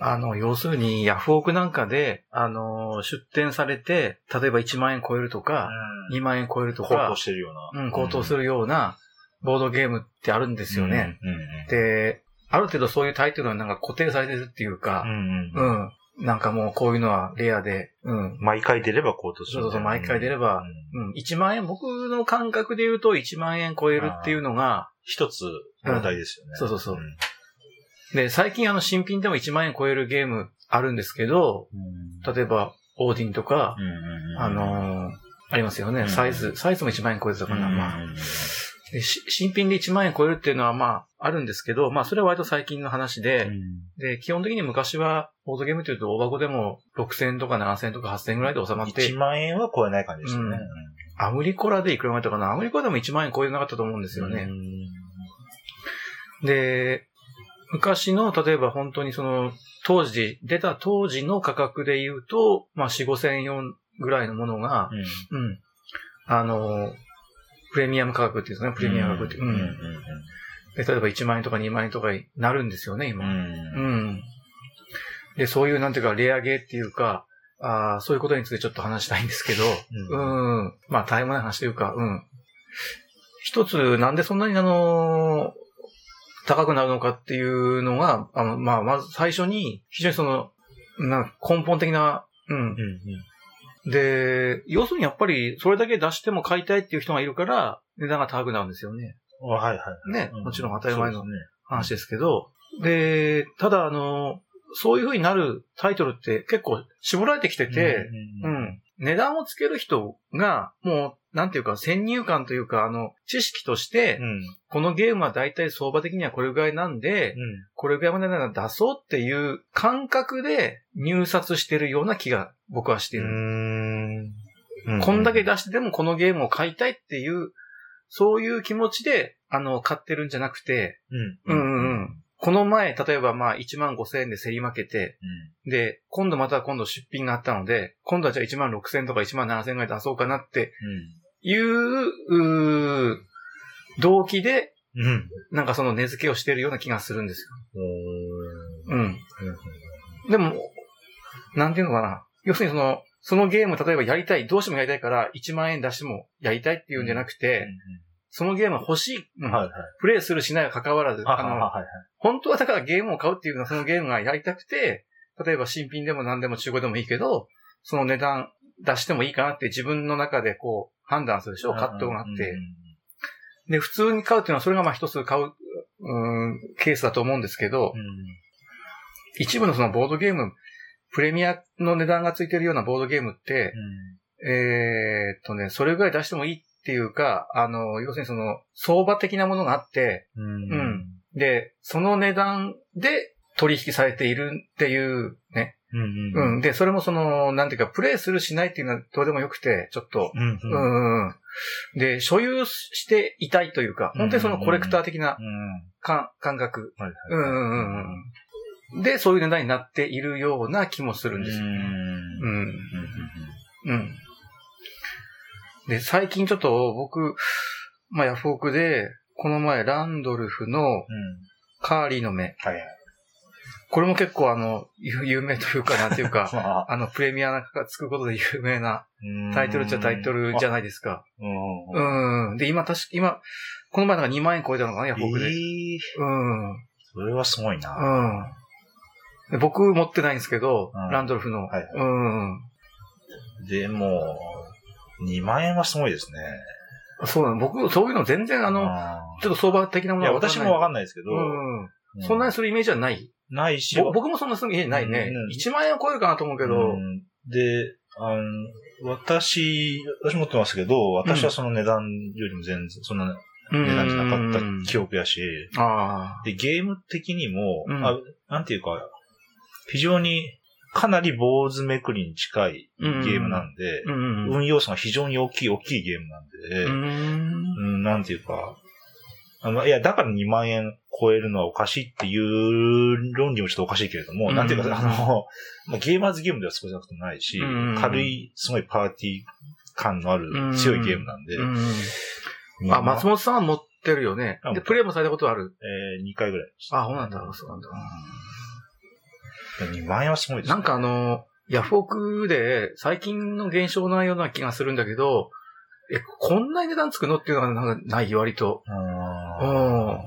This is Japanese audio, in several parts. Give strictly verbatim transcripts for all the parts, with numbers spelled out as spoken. あの、要するに、ヤフオクなんかで、あのー、出店されて、例えばいちまんえん超えるとか、うん、にまんえん超えるとか、高騰してるような。うん、高騰するような、ボードゲームってあるんですよね。うんうんうん、で、ある程度そういうタイトルがなんか固定されてるっていうか、うん、うんうん。なんかもうこういうのはレアで、うん。毎回出れば高騰する、ね。そうそう、毎回出れば、うん、うん。いちまんえん、僕の感覚で言うといちまんえん超えるっていうのが、一つ、問題ですよね、うん。そうそうそう。うん、で、最近あの新品でもいちまんえん超えるゲームあるんですけど、うん、例えば、オーディンとか、うんうんうん、あのー、ありますよね。サイズ、うん、サイズもいちまんえん超えてたかな、うんうん、まあで。新品でいちまんえん超えるっていうのはまあ、あるんですけど、まあそれは割と最近の話で、うん、で、基本的に昔は、ボードゲームというと大箱でもろくせんえんとかななせんえんとかはっせんえんぐらいで収まって。いちまんえんは超えない感じでしたね。うん、アムリコラでいくらまでとかな、アムリコラでもいちまんえん超えなかったと思うんですよね。うん、で、昔の、例えば本当にその、当時、出た当時の価格で言うと、まあ、よん、ごせんえんぐらいのものが、うん、うん。あの、プレミアム価格っていうんですかね、プレミアム価格って。うん。うんうん、で例えばいちまんえんとかにまんえんとかになるんですよね、今。うん。うん、で、そういう、なんていうか、レアゲーっていうか、あそういうことについてちょっと話したいんですけど、うん。うん、まあ、タイムの話というか、うん。一つ、なんでそんなにあのー、高くなるのかっていうのが、あの、まあ、まず最初に、非常にその、な根本的な、うん、うんうん。で、要するにやっぱり、それだけ出しても買いたいっていう人がいるから、値段が高くなるんですよね。はいはいはい。ね、うん、もちろん当たり前の話ですけど、で、ただ、あの、そういう風になるタイトルって結構絞られてきてて、うん、うんうんうん、値段をつける人が、もう、なんていうか、先入観というか、あの、知識として、うん、このゲームは大体相場的にはこれぐらいなんで、うん、これぐらいまでなら出そうっていう感覚で入札してるような気が僕はしてる。うーん、うん、こんだけ出してでもこのゲームを買いたいっていう、そういう気持ちで、あの、買ってるんじゃなくて、うん、うんうんうん。この前、例えばまあいちまんごせんえんで競り負けて、うん、で、今度また今度出品があったので、今度はじゃあいちまんろくせんとかいちまんななせんぐらい出そうかなっていう、うん、う動機で、うん、なんかその値付けをしているような気がするんですよ。うん。うんうん、でも、なんていうのかな。要するにその、そのゲーム例えばやりたい、どうしてもやりたいからいちまんえん出してもやりたいっていうんじゃなくて、うんうんそのゲームは欲しい、うんはいはい、プレイするしないは関わらず、あの、はいはい、本当はだからゲームを買うっていうのはそのゲームがやりたくて、例えば新品でも何でも中古でもいいけど、その値段出してもいいかなって自分の中でこう判断するでしょ、葛藤があって、うん。で、普通に買うっていうのはそれがまあ一つ買う、うん、ケースだと思うんですけど、うん、一部のそのボードゲーム、プレミアの値段がついてるようなボードゲームって、うん、えーっとね、それぐらい出してもいいっていうか、あの、要するにその、相場的なものがあって、うんうん、で、その値段で取引されているっていうね、うんうんうん、で、それもその、なんていうか、プレイするしないっていうのはどうでもよくて、ちょっと、うんうんうん、で、所有していたいというか、本当にそのコレクター的な感覚、で、そういう値段になっているような気もするんですよ。うんうんうんで、最近ちょっと僕、まあ、ヤフオクで、この前、ランドルフの、カーリーの目、うんはい。これも結構あの、有名というか、なんていうか、まあ、あの、プレミアなんかがつくことで有名なタイトルっちゃタイトルじゃないですか。うん。うんで、今、確か、今、この前なんかにまんえん超えたのかな、ヤフオクで。えー、うん。それはすごいな。うんで。僕持ってないんですけど、うん、ランドルフの。はいはい、うん。でも、にまんえんはすごいですね。そうなの。僕、そういうの全然あの、ちょっと相場的なものはわからない。いや、私もわかんないですけど、うんうん。そんなにするイメージはない。ないし。僕もそんなするイメージないね、うん。いちまんえんは超えるかなと思うけど。うん、であの、私、私持ってますけど、私はその値段よりも全然、そんな値段じゃなかった記憶やし。うんうんうん、あで、ゲーム的にも、うんあ、なんていうか、非常に、かなり坊主めくりに近いゲームなんで、うんうんうん、運要素が非常に大きい大きいゲームなんで、うんうん、なんていうかあの、いや、だからにまん円超えるのはおかしいっていう論理もちょっとおかしいけれども、うんうん、なんていうか、あの、まあ、ゲーマーズゲームでは少なくともないし、うんうん、軽い、すごいパーティー感のある強いゲームなんで。うんうんうん、あ、松本さんは持ってるよね。で、プレイもされたことはある？えー、にかいぐらいです。あ、そうなんだ、そうなんだ。にまん円はすごいですね。なんかあの、ヤフオクで最近の現象なような気がするんだけど、え、こんなに値段つくのっていうのがなんかない、割と。うん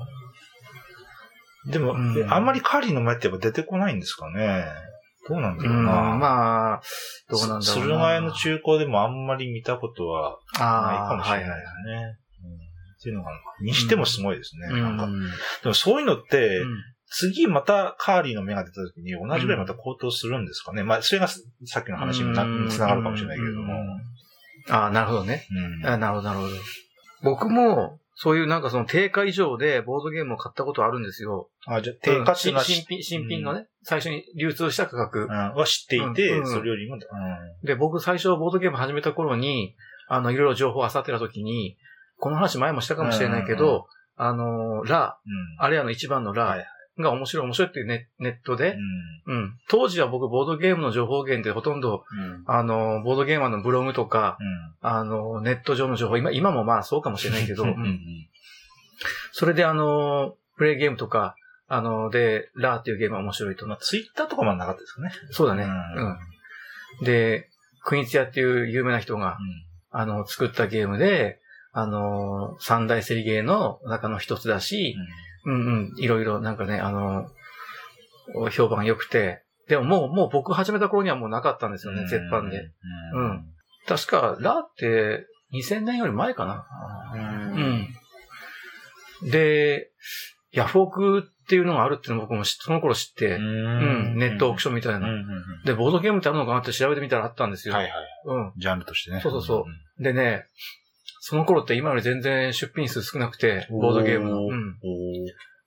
でも、うん、あんまりカーリーの前ってやっぱ出てこないんですかね。どうなんだろうな。うん、まあ、どうなんだろうな。駿河屋の中古でもあんまり見たことはないかもしれないですね。はいはいはいうん、っていうのが、にしてもすごいですね。うん、なんか、うん、でもそういうのって、うん、次またカーリーの目が出た時に同じぐらいまた高騰するんですかね。うん、まあ、それがさっきの話にな、うん、つながるかもしれないけれども。うん、ああ、なるほどね。うん、あなるほど、なるほど。僕も、そういうなんかその定価以上でボードゲームを買ったことあるんですよ。あ、じゃあ定価っていうのは、うん、新品、新品のね、うん、最初に流通した価格は知っていて、うんうん、それよりも、うん。で、僕最初ボードゲーム始めた頃に、あの、いろいろ情報を漁ってた時に、この話前もしたかもしれないけど、うんうんうん、あの、ラ、うん、あれやの一番のラが面白い面白いっていう ネ, ネットで、うんうん、当時は僕ボードゲームの情報源でほとんど、うん、あの、ボードゲーマーのブログとか、うん、あの、ネット上の情報、今、今もまあそうかもしれないけど、うん、それであの、プレイゲームとか、あの、で、ラーっていうゲームは面白いと。まあ、ツイッターとかもなかったですよね。そうだね。うんうん、で、クインツヤっていう有名な人が、うん、あの、作ったゲームで、あの、三大セリゲーの中の一つだし、うん、うんうん、いろいろなんかね、あの、評判良くて、でももう、もう僕始めた頃にはもうなかったんですよね、絶版で。うん。確か、ラってにせんねんより前かな。うん。うん、で、ヤフオクっていうのがあるっていうのを僕もその頃知って、うんうん、ネットオークションみたいな、うんうんうん。で、ボードゲームってあるのかなって調べてみたらあったんですよ。はいはい。うん。ジャンルとしてね。そうそうそう。うん、でね、その頃って今より全然出品数少なくて、ボードゲームの。うん、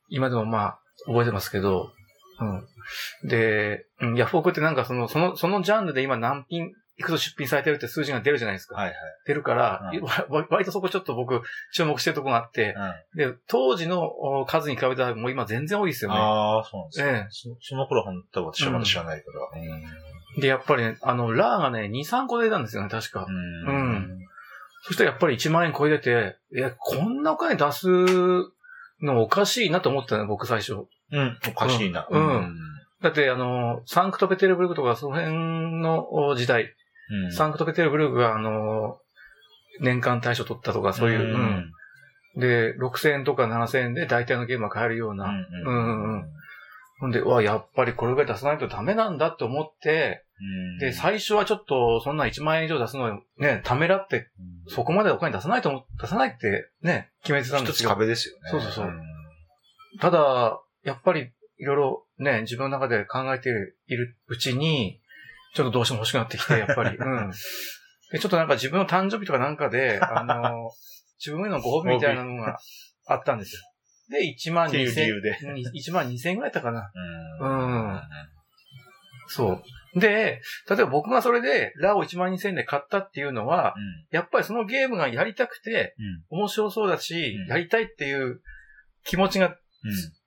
今でもまあ、覚えてますけど。うん、で、うん、ヤフオクってなんかその、その、そのジャンルで今何品いくと出品されてるって数字が出るじゃないですか。はいはい、出るから、うん、割とそこちょっと僕、注目してるとこがあって、うん、で、当時の数に比べたらもう今全然多いですよね。ああ、そうなんですね。ええ、そ, その頃は本当は私はまだ知らないから、うんうん。で、やっぱりね、あの、ラーがね、にさんこ出たんですよね、確か。うん。うんそしたらやっぱりいちまん円超えてて、いや、こんなお金出すのおかしいなと思ったね、僕最初。うん、おかしいな。うん。うん、だって、あの、サンクトペテルブルクとかその辺の時代、うん、サンクトペテルブルクが、あの、年間大賞取ったとか、そういう、うんうん、で、ろくせんえんとかななせんえんで大体のゲームが買えるような。うんうん、うんうん。ほんで、うわ、やっぱりこれぐらい出さないとダメなんだと思って、で、最初はちょっと、そんないちまん円以上出すのね、ためらって、そこまでお金出さないと思、出さないってね、決めてたんですよ。一つ壁ですよね。そうそうそう。うん、ただ、やっぱり、いろいろね、自分の中で考えているうちに、ちょっとどうしても欲しくなってきて、やっぱり。うん。で、ちょっとなんか自分の誕生日とかなんかで、あの、自分へのご褒美みたいなのがあったんですよ。で、いちまんにせんえん。いちまんにせんえんぐらいだったかな。うん。うん。そう。で、例えば僕がそれで、ラをいちまんにせんえんで買ったっていうのは、うん、やっぱりそのゲームがやりたくて、うん、面白そうだし、うん、やりたいっていう気持ちが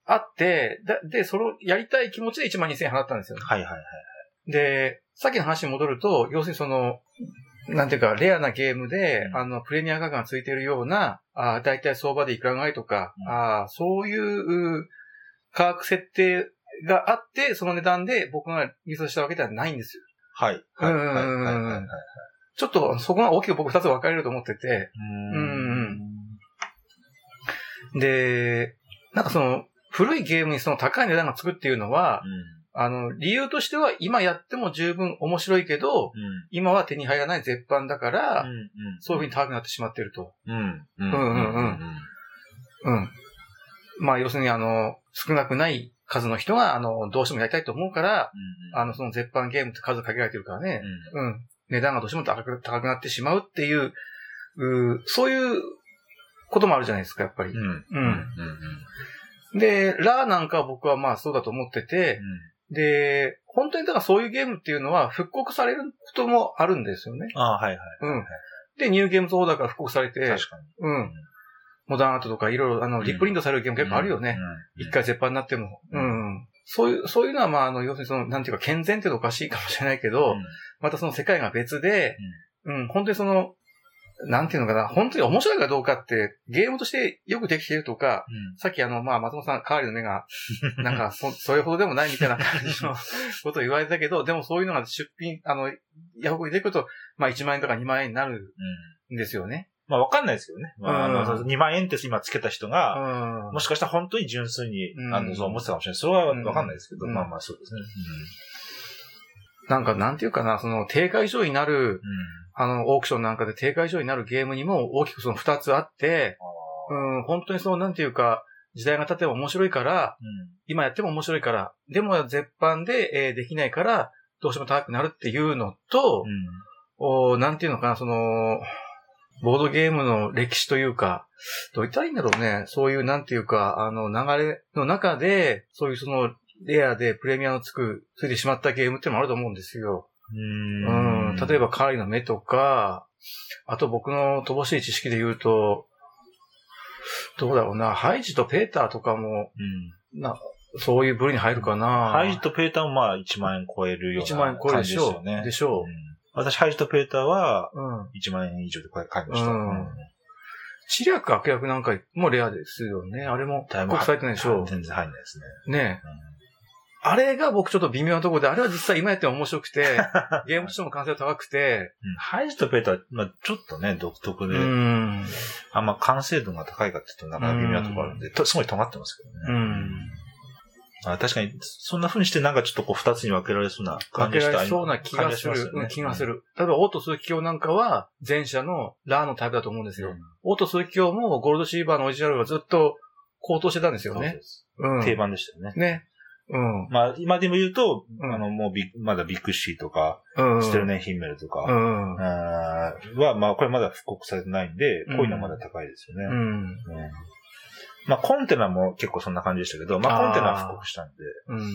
あって、うん、で、そのやりたい気持ちでいちまんにせんえん払ったんですよ、ね。はいはいはい。で、さっきの話に戻ると、要するにその、なんていうか、レアなゲームで、うん、あの、プレミア価格がついてるような、あだいたい相場でいくらぐらいとか、うん、あそういう価格設定、があって、その値段で僕が輸送したわけではないんですよ。はい。はい。はい。はい。はい。はい。ちょっとそこが大きく僕二つ分かれると思ってて。うーんうん。で、なんかその古いゲームにその高い値段がつくっていうのは、うん、あの、理由としては今やっても十分面白いけど、うん、今は手に入らない絶版だから、うんうん、そういう風に高くなってしまってると。うん。うんうんうん。うん。まあ要するにあの、少なくない数の人が、あの、どうしてもやりたいと思うから、うんうん、あの、その絶版ゲームって数限られてるからね、うん、うん。値段がどうしても高く、高くなってしまうっていう、うそういうこともあるじゃないですか、やっぱり。うん。うん。うんうん、で、ラーなんかは僕はまあそうだと思ってて、うん、で、本当にだからそういうゲームっていうのは復刻されることもあるんですよね。ああ、はいはい。うん。で、ニューゲームズオーダーから復刻されて、確かに。うん。モダンアートとかいろいろ、あの、リプリントされるゲーム結構あるよね。一、うんうん、回絶版になっても、うんうん。そういう、そういうのは、まあ、あの、要するにその、なんていうか、健全っておかしいかもしれないけど、うん、またその世界が別で、うん、うん、本当にその、なんていうのかな、本当に面白いかどうかって、ゲームとしてよくできてるとか、うん、さっきあの、まあ、松本さん、代わりの目が、なんかそ、そういうほどでもないみたいな感じのことを言われたけど、でもそういうのが出品、あの、ヤフコに出てくると、まあ、いちまんえんとかにまんえんになるんですよね。うん、まあ、わかんないですけどね。まあ、あの、にまんえんって今つけた人が、うん、もしかしたら本当に純粋に、あの、そう思ってたかもしれない。それはわかんないですけど、うん、まあまあ、そうですね。うんなんか、なんていうかな、その、定価以上になる、うん、あの、オークションなんかで定価以上になるゲームにも大きくその二つあって、うん、本当にその、なんていうか、時代が経ても面白いから、うん、今やっても面白いから、でも絶版で、えー、できないから、どうしても高くなるっていうのと、うん、お、なんていうのかな、その、ボードゲームの歴史というか、どういったらいいんだろうね、そういう、なんていうか、あの、流れの中で、そういうその、レアでプレミアのつく、ついてしまったゲームってのもあると思うんですよ。うーん。うん。例えば、カーリの目とか、あと僕の乏しい知識で言うと、どうだろうな、ハイジとペーターとかも、うん、なそういう部類に入るかな。ハイジとペーターもまあいちまんえん超えるような感じですよね。いちまんえん超えるでしょう。でしょう。うん、私、ハイジとペーターはいちまんえん以上で買いました。うんうん知略悪役なんかもレアですよね。あれも国際ってないでしょ。全然入んないですね。ねえ。うんあれが僕ちょっと微妙なところで、あれは実際今やっても面白くて、ゲームとしても完成度高くて。うん、ハイジとペーター、まあちょっとね、独特で、うんあんま完成度が高いかって言うとなかなか微妙なところあるんで、すごい尖ってますけどね。うんあ確かに、そんな風にしてなんかちょっとこう二つに分けられそうな感じがした。分けられそうな気がする。すねうん、気がする。例えば、オート鈴木卿なんかは、前者のラーのタイプだと思うんですよ。うん、オート鈴木卿もゴールドシーバーのオリジナルはずっと高騰してたんですよね。そうですうん、定番でしたよね。ね。うん、まあ、今でも言うと、うん、あの、もうビ、まだビッグシーとか、うん、ステルネンヒンメルとか、うん、あは、まあ、これまだ復刻されてないんで、うん、こういうのはまだ高いですよね。うんうん、まあ、コンテナも結構そんな感じでしたけど、まあ、コンテナは復刻したんで、うん、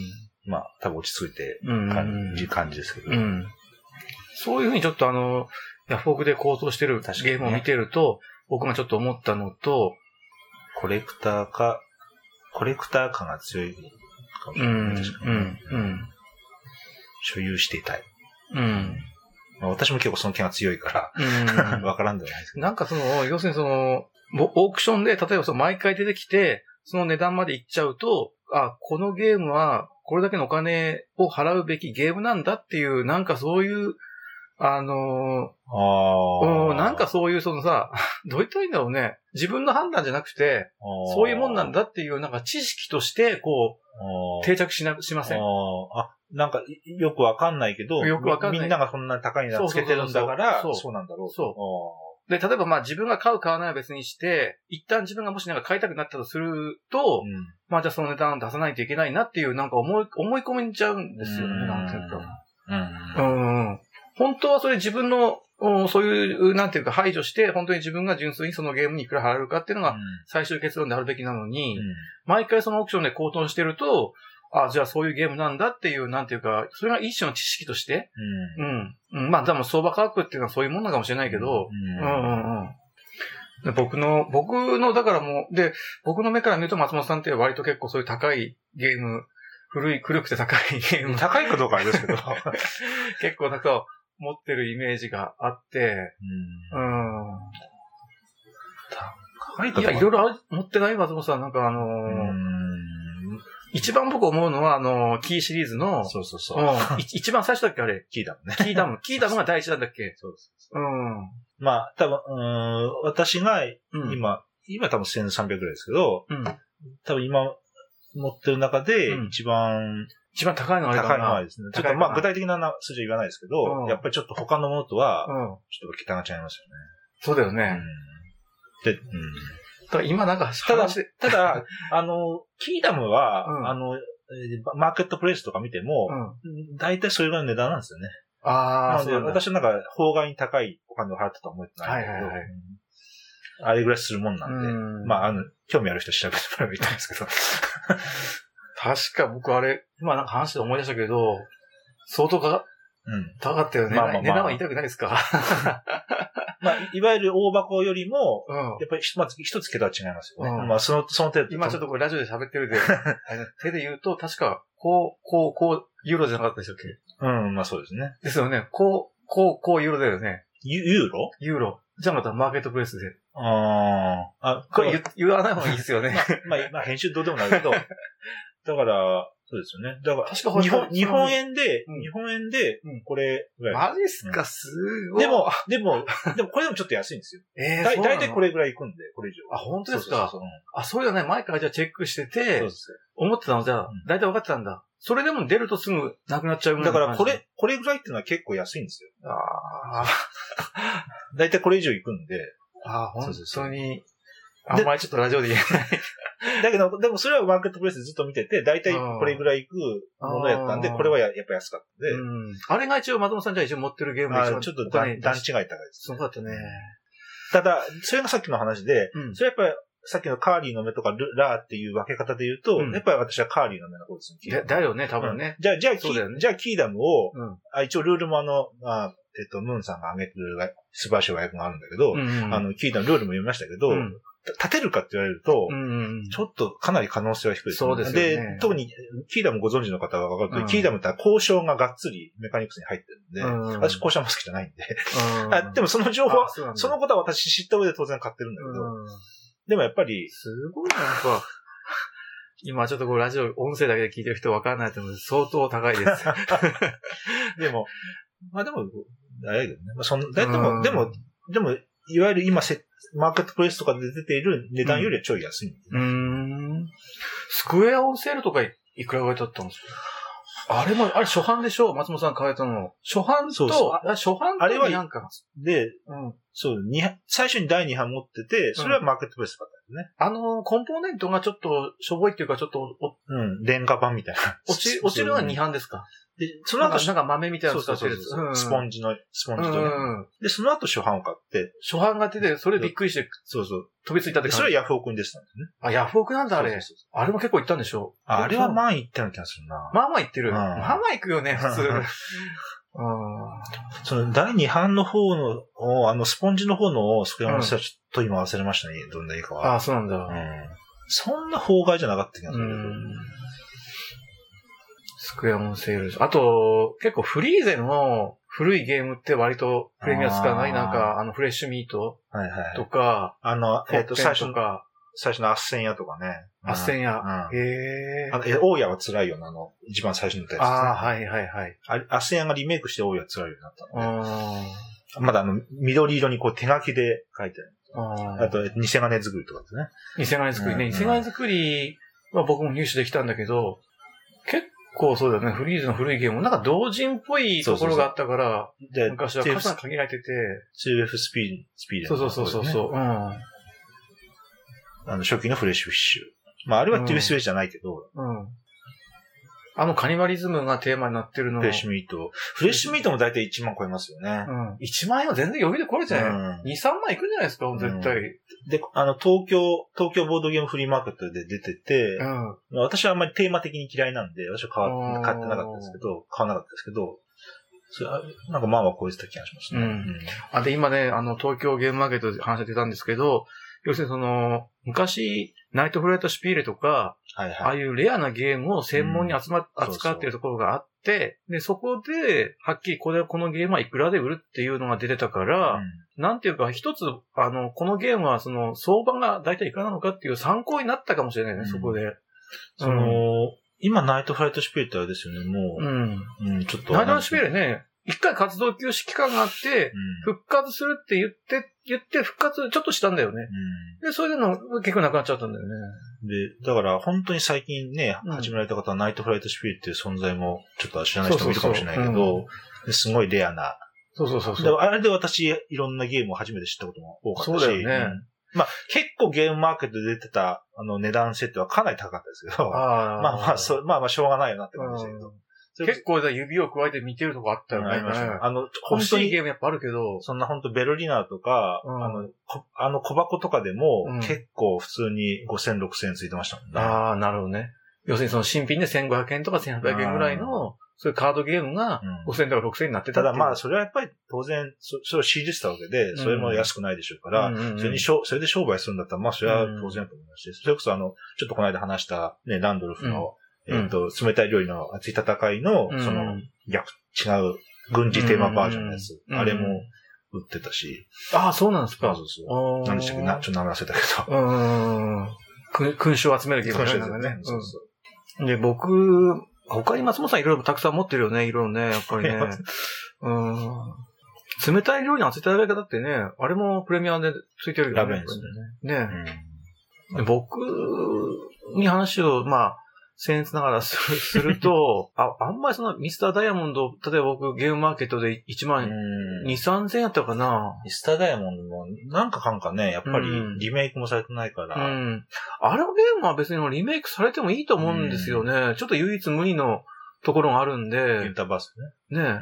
まあ、多分落ち着いて感じ、うん、感じですけど、うん。そういうふうにちょっとあの、ヤフオクで高騰してるゲームを見てると、ね、僕がちょっと思ったのと、コレクターか、コレクター感が強い。うんうんうん、所有していたい。うんまあ、私も結構その気が強いから、うん、わからんじゃないですか。なんかその、要するにその、オークションで、例えばその毎回出てきて、その値段までいっちゃうと、あ、このゲームはこれだけのお金を払うべきゲームなんだっていう、なんかそういう、あのーあ、なんかそういうそのさ、どう言ったらいいんだろうね。自分の判断じゃなくて、そういうもんなんだっていう、なんか知識として、こう、定着しな、しません。ああ、なんかよくわかんないけど、よくわかんない。みんながそんな高い値段つけてるんだから、そうそうそうそう、そうなんだろう。そう。で、例えばまあ自分が買う買わないは別にして、一旦自分がもしなんか買いたくなったとすると、うん、まあじゃあその値段を出さないといけないなっていうなんか思い、思い込みちゃうんですよね、うんなんていうか。うん。うん。本当はそれ自分の、そういう、なんていうか排除して、本当に自分が純粋にそのゲームにいくら払えるかっていうのが最終結論であるべきなのに、うん、毎回そのオークションで高騰してると、あ、じゃあそういうゲームなんだっていう、なんていうか、それが一種の知識として、うんうん、まあでも相場価格っていうのはそういうものなのかもしれないけど、うんうんうん、で僕の、僕の、だからもう、で、僕の目から見ると松本さんって割と結構そういう高いゲーム、古い、古くて高いゲーム。高いかどうかあれですけど、結構なんか、持ってるイメージがあって、うん。うん、高いかいや、いろいろ持ってない松本さん、なんかあのー、うん一番僕思うのは、あのー、キーシリーズの、そうそうそう。うん、一番最初だっけあれキーダムね。キーダム。キーダムが第一弾だっけそうそうそう。うん。まあ、多分、うん、私が今、うん、今多分せんさんびゃくぐらいですけど、うん、多分今持ってる中で一番、うん一番高いのはあれかな。高いのはですね。ちょっとまあ具体的な数字は言わないですけど、うん、やっぱりちょっと他のものとは、ちょっと桁が違いますよね。そうだよね。うん、で、うん、だから今なんか、ただ、ただ、あの、キーダムは、うん、あの、マーケットプレイスとか見ても、うん、大体それぐらいの値段なんですよね。ああ、そうなんだ。私はなんか、法外に高いお金を払ったとは思ってないけど、はいはいはいうんあれぐらいするもんなんで、うんまあ、あの、興味ある人調べてもらえばいいと思うんですけど。確か僕あれ、今なんか話で思い出したけど、相当か、うん、高かったよね。まあまあまあ、値段は言いたくないですかまあ、いわゆる大箱よりも、うん、やっぱり一、まあ、つ桁は違いますよね。うん、まあ、その、その程度。今ちょっとこれラジオで喋ってるで、手で言うと、確か、こう、こう、こう、ユーロじゃなかったでしたっけうん、まあそうですね。ですよね。こう、こう、こうユーロだよね。ユーロユーロ。じゃあまたマーケットプレスで。ああ。これ 言, 言わない方がいいですよね。まあ、まあ、まあ、編集どうでもなるけど。だから、そうですよね。だから、確か日本、日本円で、うん、日本円で、これぐらい。マジっすか、すごい。でも、でも、でもこれでもちょっと安いんですよ。ええー。だいたいこれぐらいいくんで、これ以上。あ、本当ですか。そうそうそう、うん、あ、そういうのね、前からじゃあチェックしてて、そうです思ってたのじゃあ、だいたい分かってたんだ。それでも出るとすぐなくなっちゃうもんだから、これ、これぐらいっていうのは結構安いんですよ。ああ。だいたいこれ以上いくんで。ああ、本当に。あんまりちょっとラジオで言えない。だけど、でもそれはマーケットプレスでずっと見てて、だいたいこれぐらいいくものやったんで、これは や, やっぱ安かったんで。うん。あれが一応、松本さんじゃ一応持ってるゲームでしょ。ちょっと段違い高いです、ね。そうだったね。ただ、それがさっきの話で、うん、それやっぱり、さっきのカーリーの目とかルラーっていう分け方で言うと、うん、やっぱり私はカーリーの目の方ですね。だよね、多分ね。うん、じゃあ、じゃあキー、ね、じゃあキーダムを、うん、あ一応ルールもあの、まあ、えっと、ムーンさんが挙げてる素晴らしい和訳があるんだけど、うんうん、あの、キーダムルールも読みましたけど、うん、立てるかって言われると、うん、ちょっとかなり可能性は低いですね。そうですね。で、特にキーダムご存知の方は分かると、うん、キーダムって交渉ががっつりメカニクスに入ってるんで、うん、私交渉も好きじゃないんで。うん、あでもその情報は、そ, そのことは私知った上で当然買ってるんだけど、うんでもやっぱり。すごいなんか、今ちょっとこうラジオ、音声だけで聞いてる人分からないと思うので、相当高いです。でも、まあでも、あれだよね。まあその、でも、でも、でも、いわゆる今せ、マーケットプレスとかで出ている値段よりはちょい安い、ねうん。うーん。スクエアオンセールとか い, いくらぐらいだったんですかあれも、あれ初版でしょ松本さん買えたの。初版と、そうそうあ初版とあれはなんか。で、うん。そう、に、最初にだいに版持ってて、それはマーケットプレスだったんですね。うん、あの、コンポーネントがちょっと、しょぼいっていうか、ちょっとお、うん、廉価版みたいな。落ち、落ちるのはに版ですかで、その後、なんか豆みたいなの使ってるやつ。スポンジの、スポンジとね。うん、で、その後、初版を買って。初版が出て、それびっくりして、そうそう。飛びついたって感じ。それはヤフオクに出てたんですね。あ、ヤフオクなんだ、あれ。そうそうそうあれも結構行ったんでしょう。あれはまあ行ったような気がするな。まあまあ行ってる。うん、まあまあ行くよね、普通。あそのだいに版の方の、あの、スポンジの方のスクエアの人はちょっと今忘れましたね。うん、どんなにかは。ああ、そうなんだ。うん。そんな法外じゃなかったけど。スクエアもセール。あと、結構フリーゼの古いゲームって割とプレミア使わないなんか、あの、フレッシュミートとか、はいはい、あの、えっと、最初の、最初のアッセンヤとかね。アッセンヤ。うん、へぇー。あの、オーヤは辛いような、あの、一番最初のやつですね。ああ、はいはいはい。アッセンヤがリメイクしてオーヤは辛いようになったので。あまだあの、緑色にこう手書きで書いてある。あ, あと、偽金作りとかですね。偽金作りね。うんうん、偽金作りは僕も入手できたんだけど、結構そうだよね。フリーズの古いゲームもなんか同人っぽいところがあったから、そうそうそう昔は数が限られてて。ツーエフ スピード。そうそうそうそう。うんあの、初期のフレッシュフィッシュ。まあ、あれは ディービーシー じゃないけど、うん。うん。あのカニバリズムがテーマになってるのフレッシュミート。フレッシュミートもだいたいいちまん超えますよね。うん。いちまんえんは全然余裕で超えるじゃない、うん、に、さんまんいくんじゃないですか、絶対、うん。で、あの、東京、東京ボードゲームフリーマーケットで出てて、うん、私はあんまりテーマ的に嫌いなんで、私は買わ、買ってなかったんですけど、買わなかったですけど、それなんかまあまあ超えてた気がしますね。うん。うん、あ、で、今ね、あの、東京ゲームマーケットで話してたんですけど、要するにその、昔、ナイトフライトシュピーレとか、はいはい、ああいうレアなゲームを専門に集まっ、うん、扱ってるところがあって、で、そこで、はっきりこれ、このゲームはいくらで売るっていうのが出てたから、うん、なんていうか、一つ、あの、このゲームはその、相場が大体いくらなのかっていう参考になったかもしれないね、うん、そこで。その、うん、今、ナイトフライトシュピーレってあれですよね、もう。うん。うん、ちょっと。ナイトフライトシュピーレね、一回活動休止期間があって、うん、復活するって言って、言って復活ちょっとしたんだよね。うん、で、それでの結局なくなっちゃったんだよね。で、だから本当に最近ね、うん、始められた方はナイトフライトシピリっていう存在もちょっと知らない人もいるかもしれないけど、すごいレアな。そうそうそうそう。あれで私、いろんなゲームを初めて知ったことも多かったし。そうだよね。うんまあ、結構ゲームマーケットで出てた、あの、値段設定はかなり高かったですけど、あまあまあそ、まあまあ、しょうがないよなって感じだけど。結構指を加えて見てるとこあったよね。ありましたね。あの、本当にゲームやっぱあるけど、そんな本当ベルリナーとか、うん、あの、あの小箱とかでも、うん、結構普通にごせん、ろくせんえんついてましたもんね。ああ、なるほどね。要するにその新品でせんごひゃくえんとかせんはっぴゃくえんぐらいの、そういうカードゲームがごせんえんとかろくせんえんになってたって、うん。ただまあ、それはやっぱり当然、そ, それを仕入れてたわけで、それも安くないでしょうから、うんうんうん、それにしょ、それで商売するんだったら、まあ、それは当然だと思いますし、うん、それこそあの、ちょっとこの間話した、ね、ランドルフの、うんえっ、ー、と、冷たい料理の熱い戦いの、うん、その、逆、違う、軍事テーマバージョンのやつ、うん。あれも、売ってたし。ああ、そうなんですか。そうそう。何してくな、ちょっと名前忘れたけど。うん。勲章を集める気がするんだね。そうそう。で、僕、他に松本さんいろいろたくさん持ってるよね、いろいろね、やっぱりね。うん。冷たい料理の熱いただき方ってね、あれもプレミアムでついてるよね。ラベンですね。ね、うん、で僕に話を、まあ、僭越ながらす る, するとあ、あんまりそのミスターダイヤモンド、例えば僕ゲームマーケットでいちまんにせんさんぜんえんやったかな。ミスターダイヤモンドもなんかかんかね、やっぱりリメイクもされてないから。うんうん、あれのゲームは別にリメイクされてもいいと思うんですよね。うん、ちょっと唯一無二のところがあるんで。ゲンタバースね。ね、うん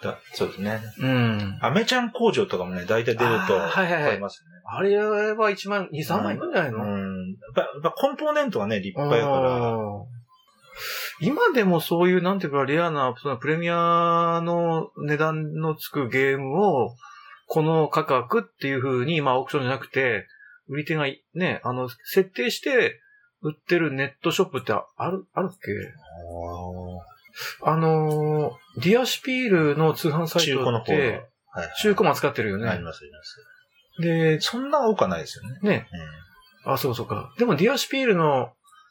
だそうですね。うん。アメちゃん工場とかもね、大体出ると買いますね。あれはいちまん、に、さんまんいくんじゃないの、うん、うん。やっぱ、やっぱコンポーネントはね、立派やから。今でもそういう、なんていうか、レアな、そのプレミアの値段のつくゲームを、この価格っていう風に、まあオークションじゃなくて、売り手がね、あの、設定して売ってるネットショップってある、あるっけ？あのー、ディアシピールの通販サイトって、中古も扱ってるよね。あります、あります。で、そんな多くはないですよね。ね。うん、あ、そうそうか。でもディアシピールの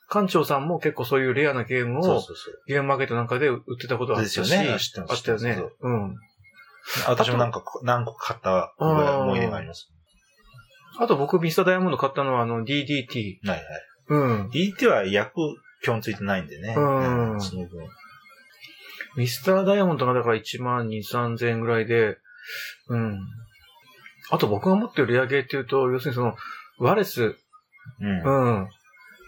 館長さんも結構そういうレアなゲームを、そうそうそうゲームマーケットなんかで売ってたことはあったし、ですよね、あったよね。うん。私もなんか何個買った思い出があります。あと僕、ミスターダイヤモンド買ったのはあの ディーディーティー。はいはい。うん。ディーディーティー は役、基本ついてないんでね。うん。うん、その分ミスターダイヤモンドがだからいちまんにせんさんぜんえんぐらいで、うん。あと僕が持ってるレアゲーっていうと、要するにその、ワレス、うん。うん。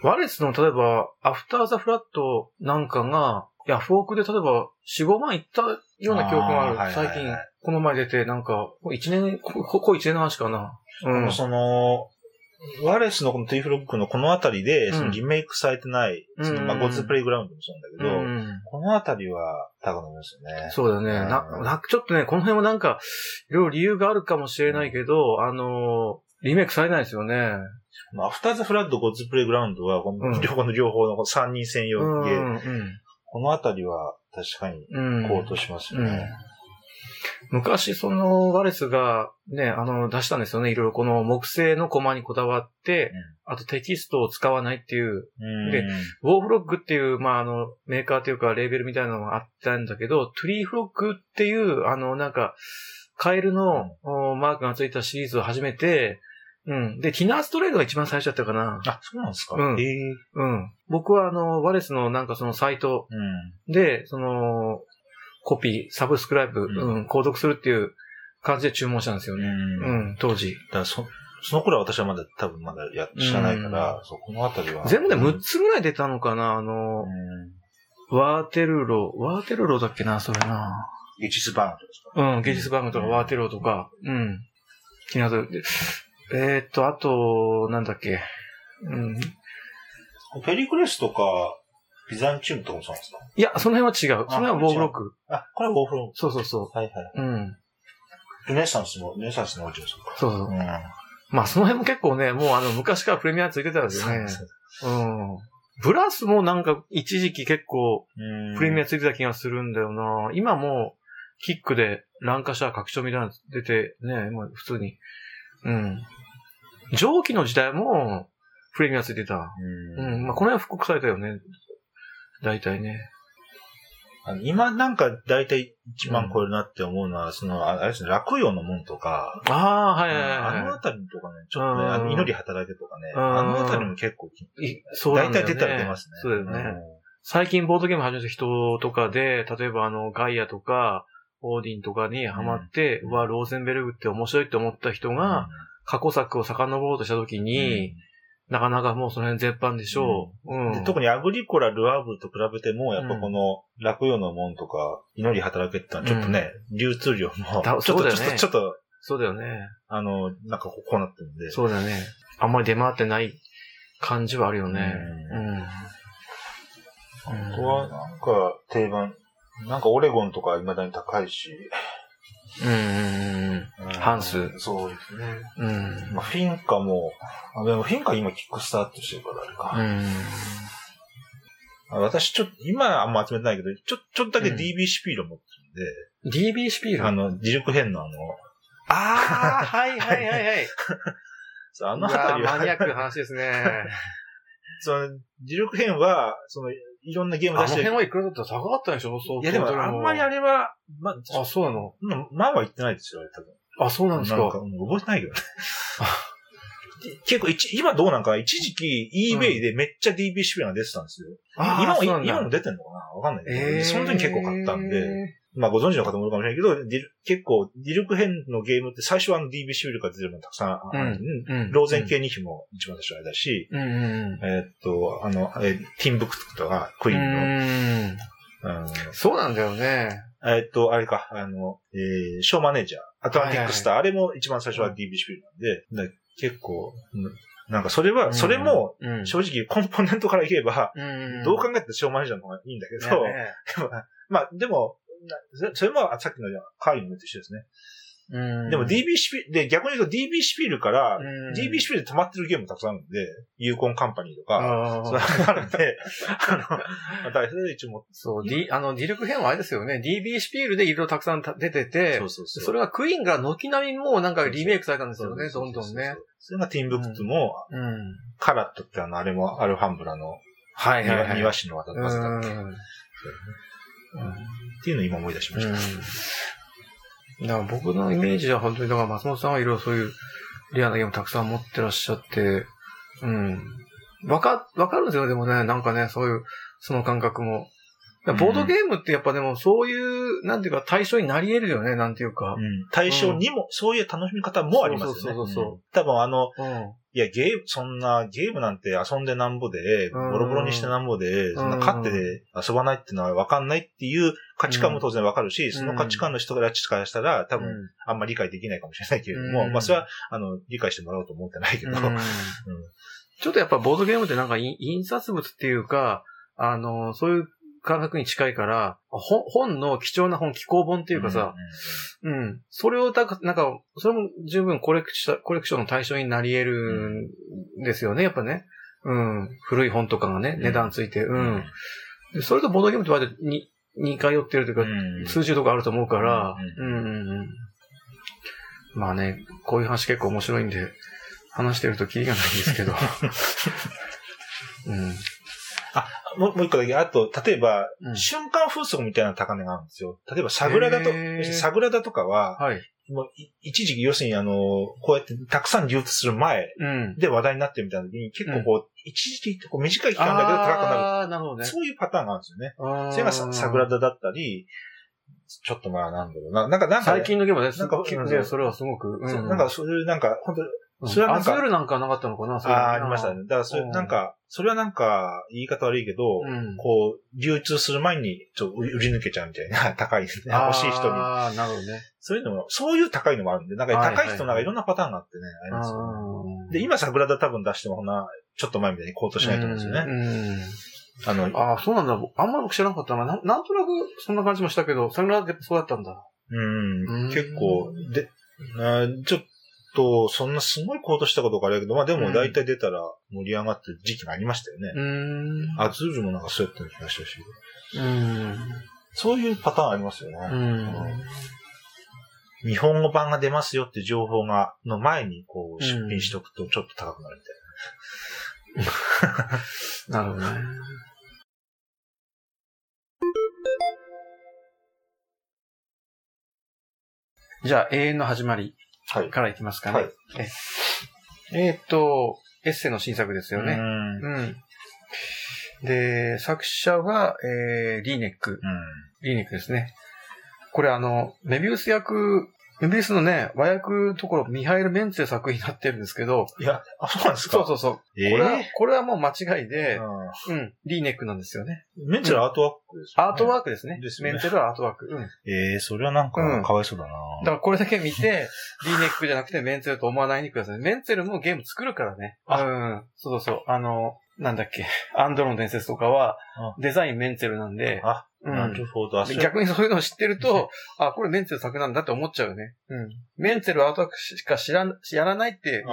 ワレスの例えば、アフターザフラットなんかが、ヤフオクで例えばよん、ごまんいったような記憶がある。あ、最近、はいはいはい、この前出て、なんか、いちねん、ここいちねんの話かな。うん。その、ワレスのこのトゥイフロックのこのあたりで、そのリメイクされてない、うん、そのまあ、ゴッズプレイグラウンドもそうなんだけど、うん、このあたりは高くなりますよね。そうだね。うん、な、な、ちょっとね、この辺もなんか、いろいろ理由があるかもしれないけど、うん、あの、リメイクされないですよね。まあ、アフターザフラッド、ゴッズプレイグラウンドはこの、うん、この両方のさんにん専用で、うんうん、このあたりは確かに高騰しますよね。うんうん、昔、その、ワレスが、ね、あの、出したんですよね。いろいろこの木製のコマにこだわって、うん、あとテキストを使わないっていう。うんで、ウォーフロッグっていう、まあ、あの、メーカーというか、レーベルみたいなのがあったんだけど、トゥリーフロッグっていう、あの、なんか、カエルの、うん、マークがついたシリーズを始めて、うん。で、ティナーストレイドが一番最初だったかな。あ、そうなんですか。うん。えー、うん。僕は、あの、ワレスのなんかそのサイトで、うん、その、コピー、サブスクライブ、うんうん、購読するっていう感じで注文したんですよね。うん、うん、当時。だからそ、その頃は私はまだ多分まだや知らないから、うん、そこのあたりは。全部でむっつぐらい出たのかな、あの、うん、ワーテルロ、ワーテルロだっけな、それな。ゲジスバングですか、ね、うん、ゲジスバングとかワーテルロとか、うん。気になる。えー、っと、あと、なんだっけ。うん。ペリクレスとか、ビザンチウムとかもそうなんですか？いや、その辺は違う。その辺はウォーフロック。あ、これはウォーフロック。そうそうそう。はいはい。うん。ルネサンスの、ルネサンスのお家ですか？そうそう。うん、まあ、その辺も結構ね、もうあの、昔からプレミアついてたんですよね。そうそう。うん。ブラスもなんか、一時期結構、プレミアついてた気がするんだよな。今も、キックで、ランカシャー、拡張みたいなの出て、ね、もう普通に。うん。蒸気の時代も、プレミアついてた。うん。うん、まあ、この辺は復刻されたよね。大体ね。あの今なんか大体いちまん超えるなって思うのは、うん、その、あれですね、落葉の門とか。ああ、はいはいはい。あのあたりとかね、ちょっとね、あの祈り働けとかね、あのあたりも結構、そうだね。大体出たら出ますね。そうだよね、うん。最近ボードゲーム始めた人とかで、例えばあの、ガイアとか、オーディンとかにハマって、うん、うわ、ローゼンベルグって面白いって思った人が、うん、過去作を遡ろうとしたときに、うん、なかなかもうその辺絶版でしょう。うんうん、で特にアグリコラ、ルアーブと比べても、やっぱこの、落葉の門とか、祈り働けってのはちょっとね、うん、流通量も、ちょっと、ね、ちょっと、ちょっと、そうだよね。あの、なんかこうなってるんで。そうだよね。あんまり出回ってない感じはあるよね。うん。うん、あとは、なんか定番、なんかオレゴンとか未だに高いし、うーん、ハンス。そうですね。うん。まあ、フィンカも、あ、でもフィンカ今キックスタートしてるからあれか。うん。私ちょっと、今はあんま集めてないけど、ちょ、ちょっとだけ ディービーシー ピーロ持ってるんで。うん、ディービーシー ピーロ、あの、磁力片のあの。ああ、はいはいはいはい。そう、あのあたりは。マニアックな話ですね。その、磁力片は、その、いろんなゲーム出してる。あの辺はいくらだったら高かったんでしょ？そう。いやでも、あんまりあれは、ま、あ、そうなの？うん、前は言ってないですよ、多分。あ、そうなんですか。なんか、覚えてないけどね。結構一、今どうなんか、一時期 eBay でめっちゃ ディービーシー が出てたんですよ。うん、今も、今も出てんのかなわかんないけど、えー。その時結構買ったんで、まあご存知の方もいるかもしれないけど、結構、磁力片のゲームって最初はあの ディービーシー とか出てるのたくさんある、うんうん。ローゼン系にひも一番私はあれだし、うんうん、えー、っと、あの、えー、ティンブクとか、クイーンの、うんうん。そうなんだよね。えー、っと、あれか、あの、えー、ショーマネージャー、アトランティックスター、はいはいはい、あれも一番最初は ディービーシー なんで、結構、なんかそれは、うん、それも、正直コンポーネントから言えば、うん、どう考えてもショーマネージャーの方がいいんだけど、ね、まあでも、それもさっきのカーリングと一緒ですね。うんでも ディービーシー で、逆に言うと ディービーシー ピールから、ディービーシー ピールで溜まってるゲームたくさんあるんで、ユーコンカンパニーとか、そうあるんで、あの、またそれで一応持って。そう、D、あの、磁力編はあれですよね、ディービーシー ピールでいろいろたくさん出てて、そうそうそう、それがクイーンが軒並みもなんかリメイクされたんですよね、そうそうそうそうどんどんね。それがティンブクトも、うんうん、カラットってあの、あれもアルファンブラの、はいはいはい、庭師の技だったっけ、うんうん、っていうのを今思い出しました。うんなんか僕のイメージは本当に、だから松本さんはいろいろそういうレアなゲームたくさん持ってらっしゃって、うん。わか、わかるんですよ、でもね、なんかね、そういう、その感覚も。ボードゲームってやっぱでもそういう、なんていうか対象になり得るよね、なんていうか。うん、対象にも、うん、そういう楽しみ方もありますよね。そうそうそうそう、うん。多分あの、うん、いやゲーム、そんなゲームなんて遊んでなんぼで、ボロボロにしてなんぼで、そんな勝って遊ばないっていうのはわかんないっていう価値観も当然わかるし、うん、その価値観の人たちからしたら多分あんまり理解できないかもしれないけれども、うん、まあそれは、あの、理解してもらおうと思ってないけど、うんうん、ちょっとやっぱボードゲームってなんか印刷物っていうか、あの、そういう感覚に近いから、本、本の貴重な本、寄稿本っていうかさ、うん、うんうん、それをた、なんか、それも十分コレクション、コレクションの対象になり得るんですよね、やっぱね。うん。古い本とかがね、うん、値段ついて、うん。うん、それとボードゲームと割とに、似通ってるというか、うん、数字とかあると思うから、うん、うん、うん。まあね、こういう話結構面白いんで、話してるとキリがないんですけど。うん。あ、もう、もう一個だけ、あと、例えば、うん、瞬間風速みたいな高値があるんですよ。例えば、サグラダと、サグラダとかは、はい、もう一時期、要するに、あの、こうやって、たくさん流通する前で話題になってるみたいな時に、結構こう、うん、一時期、こう短い期間だけど高くなる。ああ、なるほどね。そういうパターンがあるんですよね。それがサ、サグラダだったり、ちょっとまあ、なんだろうな。なんか、なんか、最近のゲームはね、なんか、それはすごく、うん、そうなんか、そういう、なんか、本当それはなんか、アズールなんかなかったのかな、それは。ああ、ありましたね。だからそれ、なんか、それはなんか、言い方悪いけど、うん、こう、流通する前に、ちょっと売り抜けちゃうみたいな、高い、ね、欲しい人に。ああ、なるほどね。そういうのも、そういう高いのもあるんで、なんか高い人なんかいろんなパターンがあってね、はいはいはい、ありますよね。で、今、桜田多分出しても、ほな、ちょっと前みたいに高騰しないと思うんですよね。うんうんあの、ああ、そうなんだ。あんまり僕知らなかったな。な, なんとなく、そんな感じもしたけど、桜田ってそうだったんだ。うん。結構、で、あちょっと、と、そんなすごい高騰したかどうかあれだけど、まあでも大体出たら盛り上がってる時期がありましたよね。うん。アズールもなんかそうやった気がしたし。うん。そういうパターンありますよね。うん。日本語版が出ますよって情報が、の前にこう出品しとくとちょっと高くなるみたいな。なるほどね。じゃあ、永遠の始まり。はい、からいきますかね。はい、ええー、っと、エッセの新作ですよね。うん、うん、で、作者は、えー、リーネック、うん。リーネックですね。これあの、メビウス役、メビウスのね、和訳のところ、ミハイル・メンツェ作品になってるんですけど。いや、あ、そうなんですか？そうそうそう。えー、これは、これはもう間違いで、うん、リーネックなんですよね。メンツェはアートワークですか、ねうん、アートワークですね。ですねメンツェはアートワーク。うん、ええー、それはなんか、かわいそうだな、うん。だからこれだけ見て、リーネックじゃなくてメンツェと思わないでください。メンツェもゲーム作るからね。あうん。そうそうそう。あの、なんだっけ、アンドロの伝説とかは、デザインメンツェなんで、あうん、なるほど。逆にそういうのを知ってると、あ、これメンツェル作なんだって思っちゃうね。うん。メンツェルはアートワークしか知ら、やらないっていう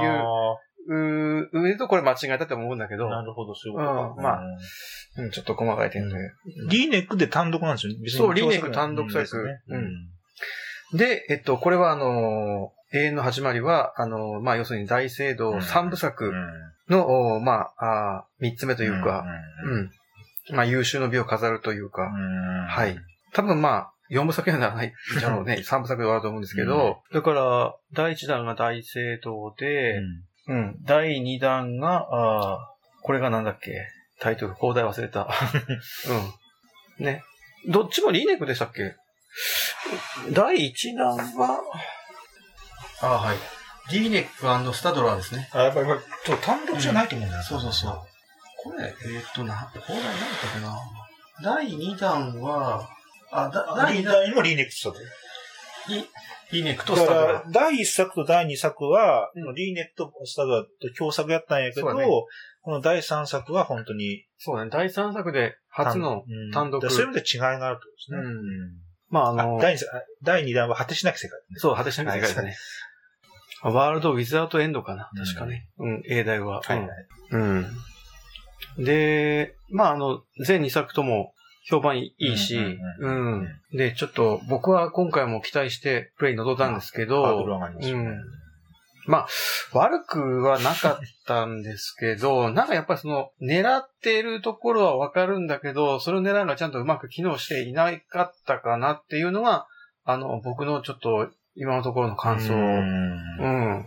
う上でとこれ間違えたって思うんだけど。なるほど、そういうことか、うん。まあ、うん、ちょっと細かい点で、うん。リーネックで単独なんですよね。そう、リーネック単独サイクル、ね、うん。で、えっと、これはあのー、永遠の始まりは、あのー、まあ、要するに大聖堂三部作の、うん、まあ、あ三つ目というか、うん、うんうん、まあ、優秀の美を飾るというか、うん、はい。多分まあ、四部作にはならないじゃろうね。三部作で終わると思うんですけど、うん、だから、第一弾が大聖堂で、うん、うん、第二弾が、あこれがなんだっけタイトル、放題忘れた。うん。ね。どっちもリーネックでしたっけ第一弾は、あはい。リーネック&スタドラーですね。あ、やっぱり、ちょっと単独じゃないと思うんだよ、うん、そうそうそう。これ、えー、っとな、放題なんだったかな第二弾は、あ、第にだんもリーネックしたと。リーネックとスタドラ。だいいっさくとだいにさくは、うん、リーネックとスタドラと共作やったんやけど、ね、このだいさんさくは本当に。そうね、だいさんさくで初の単独。うん、そういう意味で違いがあるとですね。うん、まああのあ第、だいにだんは果てしなき世界、ね。そう、果てしなき世界ですね。ワールド・ウィザード・エンドかな、うん、確かね。うん、英題は。はい、はいうん。で、まああの、全にさくとも、評判いいし、うんうんうんうん、うん。で、ちょっと僕は今回も期待してプレイに臨んだんですけど、ハードル上がりましたね。うん。まあ、悪くはなかったんですけど、なんかやっぱりその、狙っているところはわかるんだけど、それを狙うのがちゃんとうまく機能していなかったかなっていうのが、あの、僕のちょっと今のところの感想。うん。うん。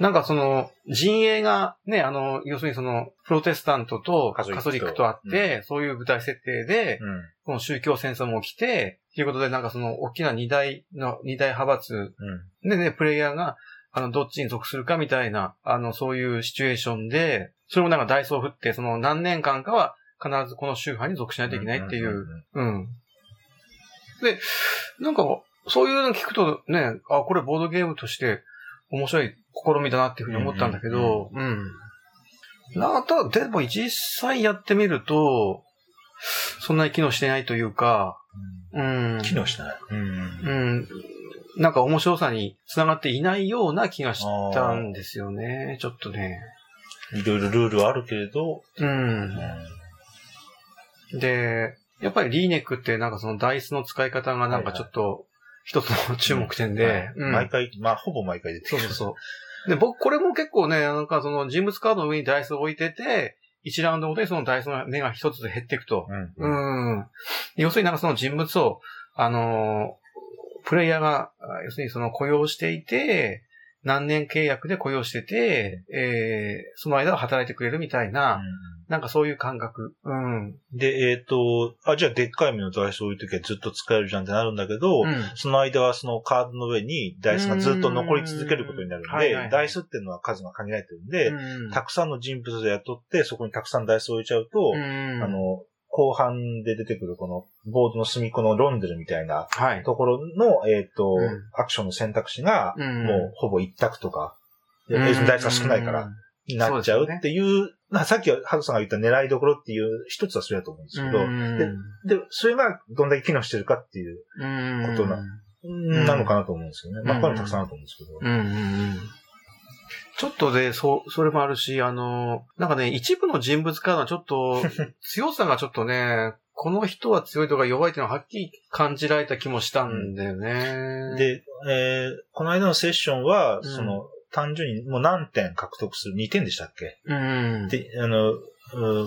なんかその、陣営がね、あの、要するにその、プロテスタントとカトリックとあって、うん、そういう舞台設定で、うん、この宗教戦争も起きて、ということでなんかその、大きな二大の、二大派閥でね、うん、プレイヤーが、あの、どっちに属するかみたいな、あの、そういうシチュエーションで、それもなんかダイスを振って、その何年間かは必ずこの宗派に属しないといけないっていう、うん。で、なんか、そういうの聞くとね、あ、これボードゲームとして、面白い試みだなっていうふうに思ったんだけど、うん、うんうん。なんか、でも実際やってみると、そんなに機能してないというか、うん。うん、機能してない、うん。うん。なんか面白さにつながっていないような気がしたんですよね、ちょっとね。いろいろルールはあるけれど、うん。うん、で、やっぱりリーネックってなんかそのダイスの使い方がなんかちょっと、はいはい一つの注目点で、うんはいうん、毎回、まあほぼ毎回出てる。そうそうそう。で、僕これも結構ね、なんかその人物カードの上にダイスを置いてて、いちラウンドごとにそのダイスの目が一つ減っていくと、うんうん。要するになんかその人物をあのプレイヤーが要するにその雇用していて、何年契約で雇用してて、えー、その間は働いてくれるみたいな。うんなんかそういう感覚。うん。で、えっと、あ、じゃあでっかい目のダイスを置いときはずっと使えるじゃんってなるんだけど、うん、その間はそのカードの上にダイスがずっと残り続けることになるんで、はいはいはい、ダイスっていうのは数が限られてるんで、うん、たくさんの人物で雇って、そこにたくさんダイスを置いちゃうと、うん、あの、後半で出てくるこのボードの隅っこのロンデルみたいなところの、はい、えっと、うん、アクションの選択肢が、もうほぼ一択とか、うん、ダイスが少ないから、なっちゃうっていう、さっきハトさんが言った狙いどころっていう一つはそれだと思うんですけど、で、で、それがどんだけ機能してるかっていうことな、なのかなと思うんですよね。まあ、他にもたくさんあると思うんですけど。うんうんうん、ちょっとで、そ、それもあるし、あの、なんかね、一部の人物からのちょっと、強さがちょっとね、この人は強いとか弱いっていうのははっきり感じられた気もしたんだよね。で、えー、この間のセッションは、その、うん単純にもう何点獲得する ?に 点でしたっけ、うん、で、あの、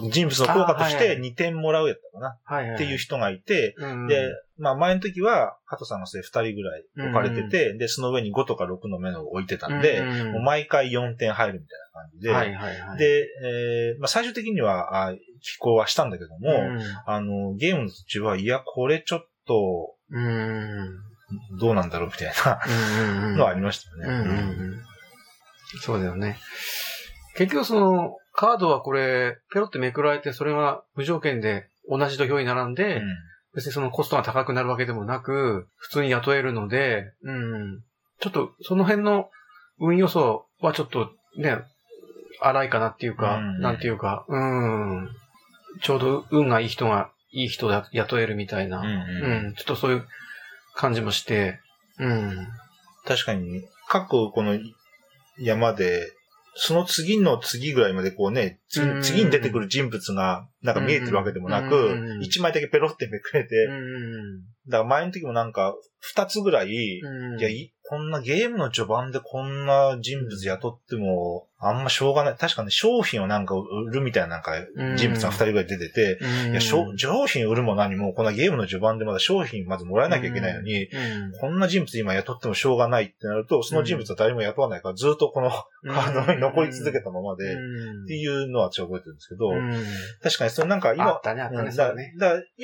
人物の効果としてにてんもらうやったかな、はいはい、っていう人がいて、はいはい、で、まあ前の時は、ハトさんがそれふたりぐらい置かれてて、うん、で、その上にごとかろくの目のを置いてたんで、うん、もう毎回よんてん入るみたいな感じで、はいはいはい、で、えー、まあ最終的には、飛行はしたんだけども、うん、あの、ゲームの途中は、いや、これちょっと、うん、どうなんだろうみたいなのはありましたね。うんうんうんうんそうだよね。結局その、カードはこれ、ペロってめくられて、それが無条件で同じ土俵に並んで、うん、別にそのコストが高くなるわけでもなく、普通に雇えるので、うん、ちょっとその辺の運予想はちょっとね、荒いかなっていうか、うん、なんていうか、うん、ちょうど運がいい人がいい人を雇えるみたいな、うんうん、ちょっとそういう感じもして、うん、確かに、各この、山でその次の次ぐらいまでこうね、次, 次に出てくる人物がなんか見えてるわけでもなく、一枚だけペロってめくれて、だから前の時もなんか二つぐらい、いや、こんなゲームの序盤でこんな人物雇ってもあんましょうがない。確かね、商品をなんか売るみたいななんか人物が二人ぐらい出てて、いや、商品売るも何も、こんなゲームの序盤でまだ商品まずもらえなきゃいけないのに、こんな人物今雇ってもしょうがないってなると、その人物は誰も雇わないからずっとこのカードに残り続けたままで、っていうのはちょっと覚えてるんですけど、確かにそのなんか今、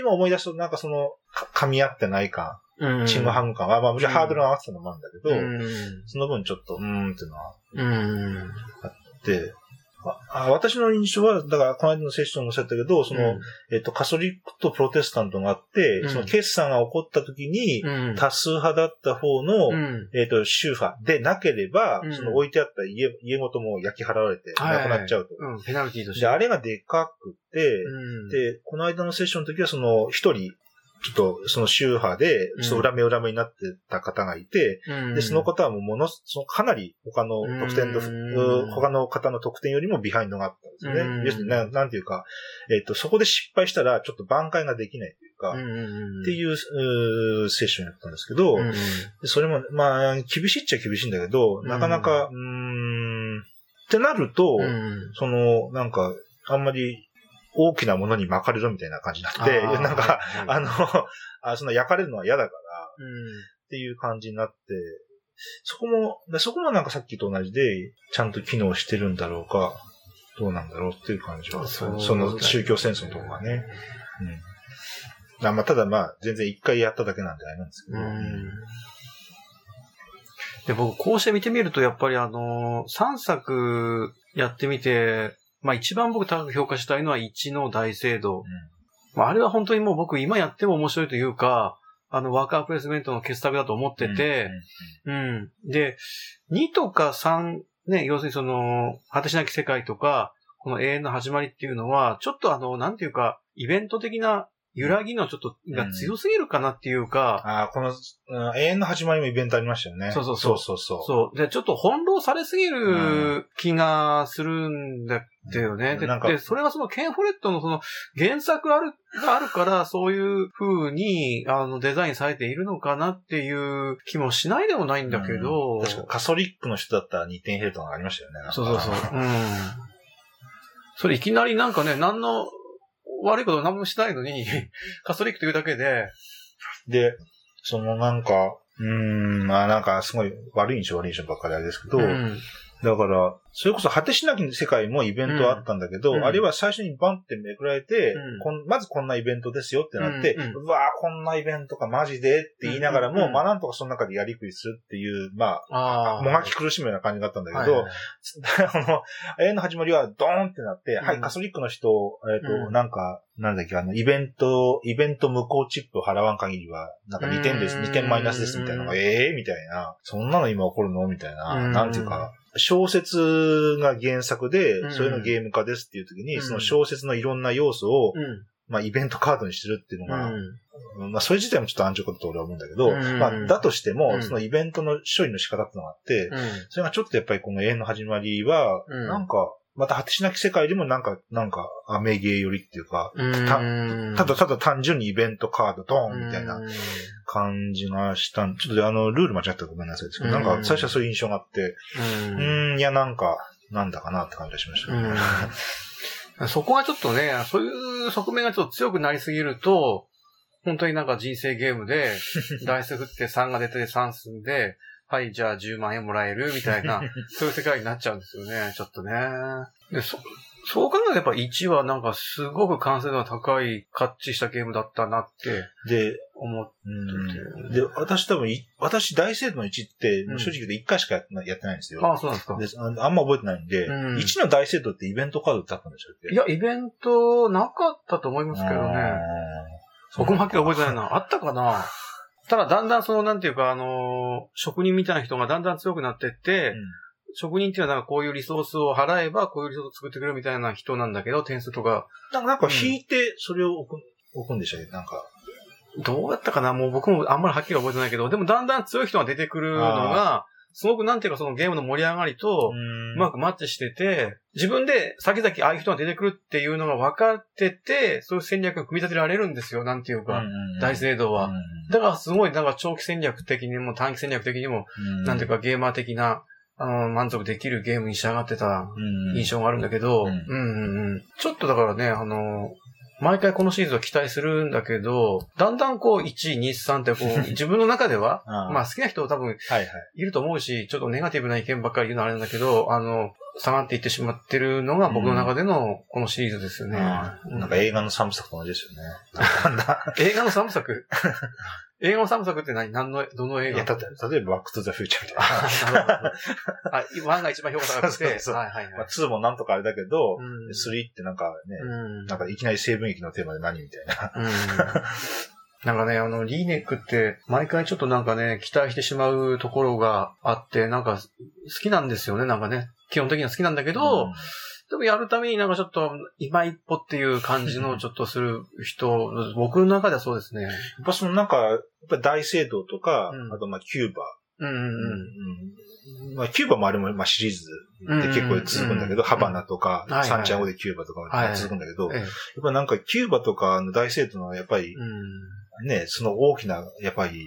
今思い出すとなんかその噛み合ってない感、チームハム感は、まあ、もちろんハードルが合わせたのもあるんだけど、うん、その分ちょっと、うーんっていうのは、うん、あってあ、私の印象は、だから、この間のセッションもおっしゃったけど、その、うん、えっと、カソリックとプロテスタントがあって、うん、その、決算が起こった時に、うん、多数派だった方の、うん、えっと、宗派でなければ、うん、その、置いてあった家、家ごとも焼き払われて、なくなっちゃうと。はいはいはい、うん、ペナルティとして。で、あれがでかくて、うん、で、この間のセッションの時は、その、一人、ちょっと、その宗派で、ちょっと裏目裏目になってた方がいて、うん、で、その方はもうもの、そのかなり他の得点と、うん、他の方の得点よりもビハインドがあったんですよね。うん、要するにな、なんていうか、えっと、そこで失敗したらちょっと挽回ができないというか、うん、っていう、うセッションやったんですけど、うん、それも、まあ、厳しいっちゃ厳しいんだけど、なかなか、うん、うーんってなると、うん、その、なんか、あんまり、大きなものに巻かれるみたいな感じになって、なんか、はいはい、あのあ、その焼かれるのは嫌だから、うん、っていう感じになって、そこも、そこもなんかさっきと同じで、ちゃんと機能してるんだろうか、どうなんだろうっていう感じは、そ, その宗教戦争のところがね。うん、だまあただまあ、全然一回やっただけなんじゃないんですけど。うんで僕、こうして見てみると、やっぱりあの、さんさくやってみて、まあ一番僕高く評価したいのはいちの大聖堂。うん、あれは本当にもう僕今やっても面白いというか、あのワーカープレイスメントの傑作だと思ってて、うん。うんうん、で、にとかさん、ね、要するにその、果てしなき世界とか、この永遠の始まりっていうのは、ちょっとあの、なんていうか、イベント的な揺らぎのちょっとが強すぎるかなっていうか。うん、ああ、この、うん、永遠の始まりもイベントありましたよね。そうそうそう。そうそうそう。そう。で、ちょっと翻弄されすぎる気がするんだだよね。で、で、それはそのケン・フォレットのその原作ある、があるから、そういう風に、あの、デザインされているのかなっていう気もしないでもないんだけど。うん、確かカソリックの人だったらにてんヘルトがありましたよね。そうそうそう。うん。それいきなりなんかね、何の悪いこと何もしないのに、カソリックというだけで。で、そのなんか、うーん、まあなんかすごい悪い印象悪い印象ばっかりあれですけど、うんだから、それこそ果てしなき世界もイベントあったんだけど、うん、あれは最初にバンってめくられて、うんこん、まずこんなイベントですよってなって、うんうん、うわぁ、こんなイベントかマジでって言いながらも、うんうん、まあなんとかその中でやりくりするっていう、まあ、あもがき苦しむような感じだったんだけど、あの、永遠の始まりはドーンってなって、うん、はい、カソリックの人、えっ、ー、と、うん、なんか、なんだっけ、あの、イベント、イベント無効チップを払わん限りは、なんかにてんです、にてんマイナスですみたいなのが、ええー、みたいな、そんなの今起こるのみたいな、うん、なんていうか、小説が原作で、それのゲーム化ですっていう時に、うん、その小説のいろんな要素を、うん、まあイベントカードにしてるっていうのが、うん、まあそれ自体もちょっと安直だと俺は思うんだけど、うん、まあだとしても、うん、そのイベントの処理の仕方っていうのがあって、うん、それがちょっとやっぱりこの永遠の始まりは、うん、なんか、また果てしなき世界でもなんか、なんか、アメゲーよりっていうか、うんた、ただただ単純にイベントカードドーンみたいな感じがした。ちょっとあの、ルール間違ったらごめんなさいですけど、なんか最初はそういう印象があって、うん、うーんいやなんか、なんだかなって感じがしました、ね。うんそこはちょっとね、そういう側面がちょっと強くなりすぎると、本当になんか人生ゲームで、ダイス振ってさんが出てさん進んで、はい、じゃあじゅうまんえんもらえるみたいな、そういう世界になっちゃうんですよね、ちょっとね。で、そ、そう考えればいちはなんかすごく完成度が高い、合致したゲームだったなって。で、思ってて。で、私多分、私大聖堂のいちって、正直でいっかいしかやってないんですよ。うん、ああ、そうなんですかであ。あんま覚えてないんで、うん、いちの大聖堂ってイベントカードだったんでしょうっけ？いや、イベントなかったと思いますけどね。僕もはっきり覚えてないな。あったかなただだんだんそのなんていうかあの職人みたいな人がだんだん強くなってって、うん、職人っていうのはなんかこういうリソースを払えばこういうリソースを作ってくれるみたいな人なんだけど点数とかなんか引いてそれを置く、うん、置くんでしたっけなんかどうだったかなもう僕もあんまりはっきり覚えてないけどでもだんだん強い人が出てくるのがすごくなんていうかそのゲームの盛り上がりとうまくマッチしてて、自分で先々ああいう人が出てくるっていうのが分かってて、そういう戦略が組み立てられるんですよ、なんていうか、大聖堂は。だからすごいなんか長期戦略的にも短期戦略的にも、なんていうかゲーマー的な、あの、満足できるゲームに仕上がってた印象があるんだけど、うんうんうん、ちょっとだからね、あの、毎回このシリーズは期待するんだけど、だんだんこう、いち、に、さんってこう、自分の中では、ああまあ好きな人多分いると思うし、はいはい、ちょっとネガティブな意見ばっかり言うのはあれなんだけど、あの、下がっていってしまってるのが僕の中でのこのシリーズですよね。うんうん、なんか映画の三部作と同じですよね。映画の三部作映画の三部作って何何の、どの映画？いや、だって、例えばバックトゥザフューチャーみたいな。あ、ワンが一番評価高くて。そうそうそう、はいはいはい。まあ、ツーもなんとかあれだけど、うん、スリーってなんかね、うん、なんかいきなり成分域のテーマで何みたいな。うんなんかね、あの、リーネックって、毎回ちょっとなんかね、期待してしまうところがあって、なんか、好きなんですよね、なんかね。基本的には好きなんだけど、うん、でもやるためになんかちょっと、今一歩っていう感じのちょっとする人、僕の中ではそうですね。やっぱそのなんか、やっぱ大聖堂とか、うん、あとまあ、キューバ。うんうんうん。まあ、キューバもあれも、まあ、シリーズで結構続くんだけど、うんうんうん、ハバナとか、うん、サンチャゴでキューバとか続くんだけど、はいはいはい、やっぱなんかキューバとかの大聖堂のやっぱり、うんね、その大きな、やっぱり、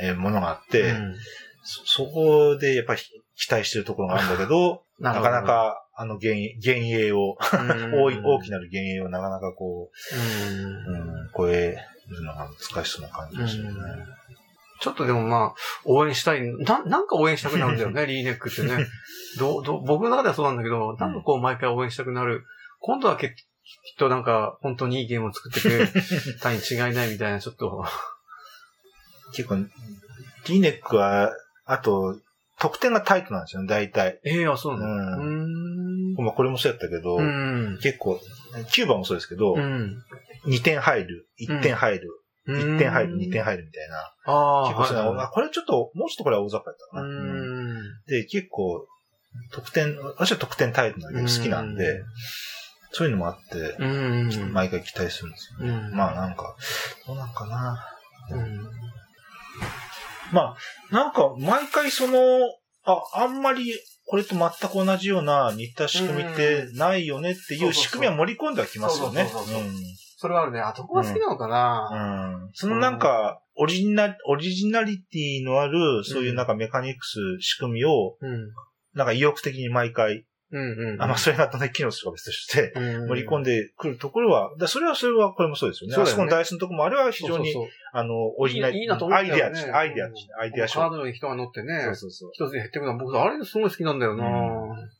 え、ものがあって、うん、そ、そこでやっぱり期待してるところがあるんだけど、な, なかなか、あの、幻影を、大, 大きなる幻影をなかなかこう、うんうん、超えるのが難しそうな感じですよね。ちょっとでもまあ、応援したい、な、なんか応援したくなるんだよね、リーネックってね。ど、ど、僕の中ではそうなんだけど、なんかこう毎回応援したくなる。今度は結構、きっとなんか本当にいいゲームを作ってくれたに違いないみたいなちょっと結構リーネックはあと得点がタイトなんですよね大体。ええー、あそうなの、うん。まあこれもそうやったけど、うん、結構キューバもそうですけど、うん、にてん入るいってん入る、うん、いってん入るにてん入るみたいな。あ結構そうなの、はいはい、これちょっともうちょっとこれは大雑把だったかな、うん。で結構得点私は得点タイトなんだけど好きなんで。うんそういうのもあって、うんうんうん、毎回期待するんですよね。うんうん、まあなんか、どうなんかな、うん。まあ、なんか毎回その、あ、あんまりこれと全く同じような似た仕組みってないよねっていう仕組みは盛り込んではきますよね。それはあるね。あ、どこが好きなのかな、うんうん、そのなんか、オリジナ、オリジナリティのある、そういうなんかメカニクス仕組みを、うん、なんか意欲的に毎回、うんうんうん、あまあ、それがね、機能するか別として、盛り込んでくるところは、だそれは、それは、これもそうですよね。そうですね。あそこのダイスのところも、あれは非常に、そうそうそうあの、オリジナル、いいなと思って、ね、アイデア、アイデア、アイデアショー。カードに人が乗ってね、そうそうそう一つに減ってくるのは、僕、あれすごい好きなんだよな、うん、